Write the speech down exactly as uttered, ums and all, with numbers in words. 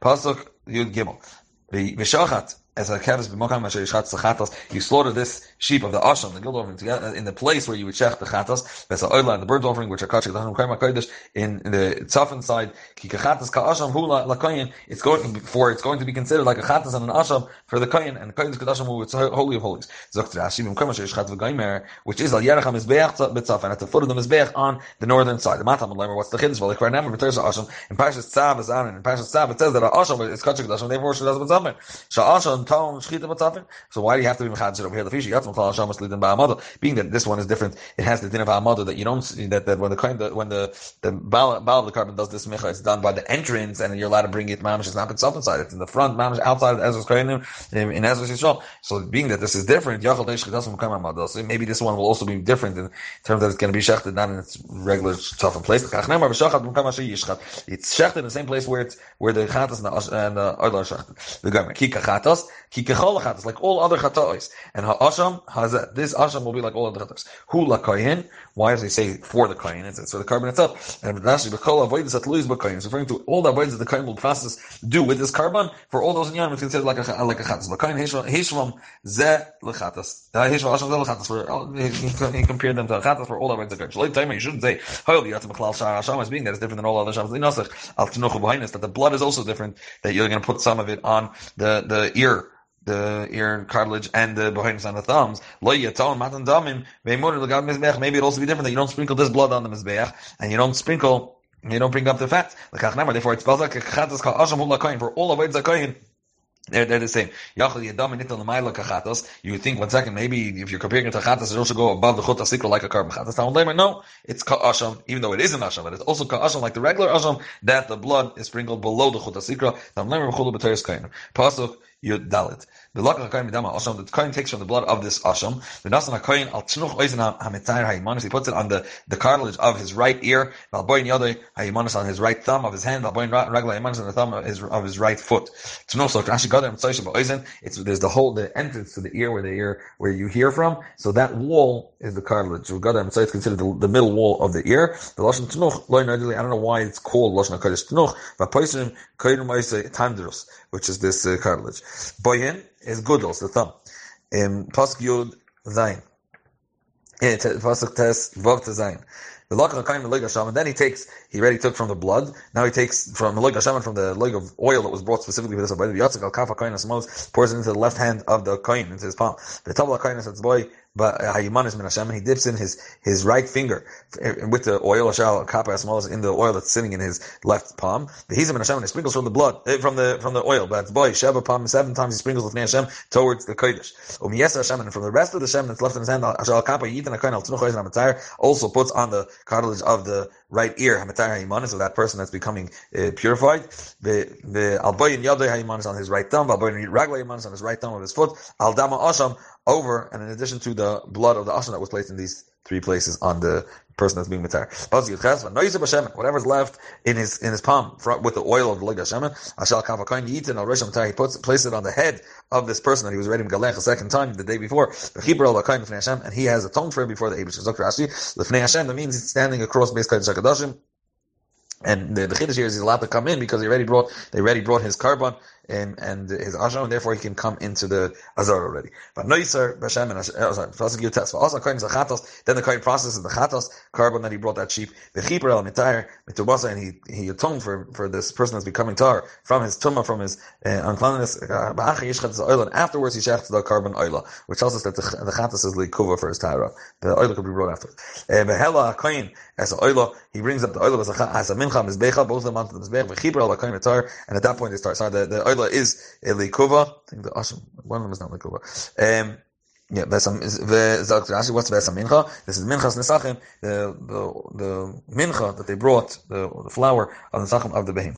Pasuk Yud Gimel. The Veshachat as a kavas b'mokam asher yishchatz chatas. You slaughter this sheep of the asham, the guilt offering, together in the place where you would shech the chatas. That's the oila and the bird offering, which are kachik lachem kaim hakodesh in the tzafin side. Ki kachatas kaasham hu lakayin. It's going for it's going to be considered like a chatas and an asham for the kayin, and the kayin is kadasham hu. It's holy of holies. Zok terashi b'mokam asher yishchatz v'gaimer, which is al yeracham mizbeach b'tzafin, and at the foot of the mizbeach on the northern side. The matam l'lemer. What's the chiddush? Well, the kvarnam v'tersa asham. In Parshas Tzav is on, and in Parshas Tzav it says that asham is kachik lachem. Therefore, she does b'tzafin. Sha'asham. So why do you have to be mechadzer over here? The fish, being that this one is different, it has the din of ha'amada that you don't see that, that when the that when the the baal, baal of the carbon does this mecha, it's done by the entrance, and you're allowed to bring it. Mamish is not itself inside; it's in the front. Mamish outside of Ezra's kohenim in Ezra's yisrael. So being that this is different, so maybe this one will also be different in terms that it's going to be shechted not in its regular toughen place. It's shechted in the same place where it's where the chatas and the oiler shechted. The gomer kikachatos. It's like all other chatois, and ha'asham hazeh. This asham will be like all other chatois. Hu lakayin. Why does he say for the kayin? It's for the carbon itself. And actually, b'kol avodas atluis b'kayin. It's referring to all the avodas that the kayin will process do with this carbon. For all those in yom, it's considered like a like a chatas. Lakayin heshvam zeh lechatas. Heshvam asham zeh lechatas. For he compared them to chatas for all avodas the kayin. You shouldn't say ha'ol yatzim b'klal shar asham as being that it's different than all other shams. Inosach al tinochu b'hainis that the blood is also different. That you're going to put some of it on the the ear. The ear cartilage and the behind on the thumbs. Maybe it'll also be different that you don't sprinkle this blood on the mizbeach and you don't sprinkle, you don't bring up the fat. Therefore, it's for all avodas hakohen. They're, they're the same. You would think, one second, maybe if you're comparing it to chatas, it also go above the chutas sikra like a carbon chatas. No, it's ka'asham, even though it is an asham, but it's also ka'asham like the regular asham, that the blood is sprinkled below the chutas sikra. Pasuk Yud-Dalet. The Lakach HaKoyin Midama Asham, the Koyin takes from the blood of this Asham. The Nasan HaKoyin Al Tnuch Oizen HaMetzayr HaYimanis. He puts it on the, the cartilage of his right ear. Al Boyin Yodei HaYimanis on his right thumb of his hand. Al Boyin Ragla HaYimanis on the thumb of his, of his right foot. Tnuch Sok Rashi Gadar Mitzoyshim Oizen. It's, there's the whole, the entrance to the ear where the ear, where you hear from. So that wall is the cartilage. So Gadar Mitzoy is considered the, the middle wall of the ear. The Lashon Tnuch, Loin Adili, I don't know why it's called Lashon HaKodesh Tnuch. But Poyshim Koyin Moisei Tandros, which is this uh, cartilage. Boyin is gudels, the thumb. Um, Pasuk Yud Zayin. Yeah, Pasuk Tes Vav Tes Zayin. The Lakach HaKoyin Meloig Hashem, and then he takes, he already took from the blood, now he takes from Meloig Hashem and from the log of oil that was brought specifically for this Abayda, Yatsuk Al Kaf HaKoyin Asmos, pours it into the left hand of the Koyin, into his palm. The Tabla HaKoyin Asatzboi, but Hayimanis Min Hashem, and he dips in his, his right finger with the oil, Ashal Kaf HaAsmos, in the oil that's sitting in his left palm. The Hizim Min Hashem, and he sprinkles from the blood, from the, from the oil, but Atzboi, Sheba Palm, seven times he sprinkles with Min Hashem towards the Kodesh. Umiyesa Hashem, and from the rest of the Hashem that's left in his hand, Ashal Kaf HaYitin HaKoyin Al Tnuch HaYitin HaMetzayr, also puts on the cartilage of the right ear, hamatayr hayimanis, of that person that's becoming uh, purified. The the alboyin yadei hayimanis on his right thumb, alboyin ragla hayimanis on his right thumb of his foot, al dama asham over, and in addition to the blood of the asham that was placed in these three places on the person that's being matar. Whatever's left in his in his palm with the oil of the leg Hashem, Ashal Kaf HaKoyin Yitin Al Reish HaMetzayr, he puts places it on the head of this person that he was ready to galech a second time the day before. V'chiber Al HaKoyin L'fnei Hashem, and he has atoned for him before the Eibush. Zok Rashi L'fnei Hashem, that means he's standing across Beis Kodesh HaKadoshim. And the, the chiddush here is he's allowed to come in because he already brought they already brought his carbon and and his asham, and therefore he can come into the azar already. But noiser b'shem and sorry, prosecute test. Also, koyin zachatos. Then the koyin processes the chatos carbon that he brought that sheep. The chiper al mitayr mitubasa, and he he atoned for for this person that's becoming tar from his tumah, from his uh, uncleanness. Ba'achar yishchat the oil, and afterwards he shechts the carbon oila, which tells us that the, the chatos is likuva for his tyra. The oil could be brought afterwards. Behela koyin as oila, he brings up the oil as a min. Both of them onto the mizbeach, and at that point they start. So the the oila is likova. I think the asham, one of them is not likova. Um, yeah, what's v'esa mincha? This is minchas nesachim, the the the mincha that they brought, the the flour of the nesachim of the behim.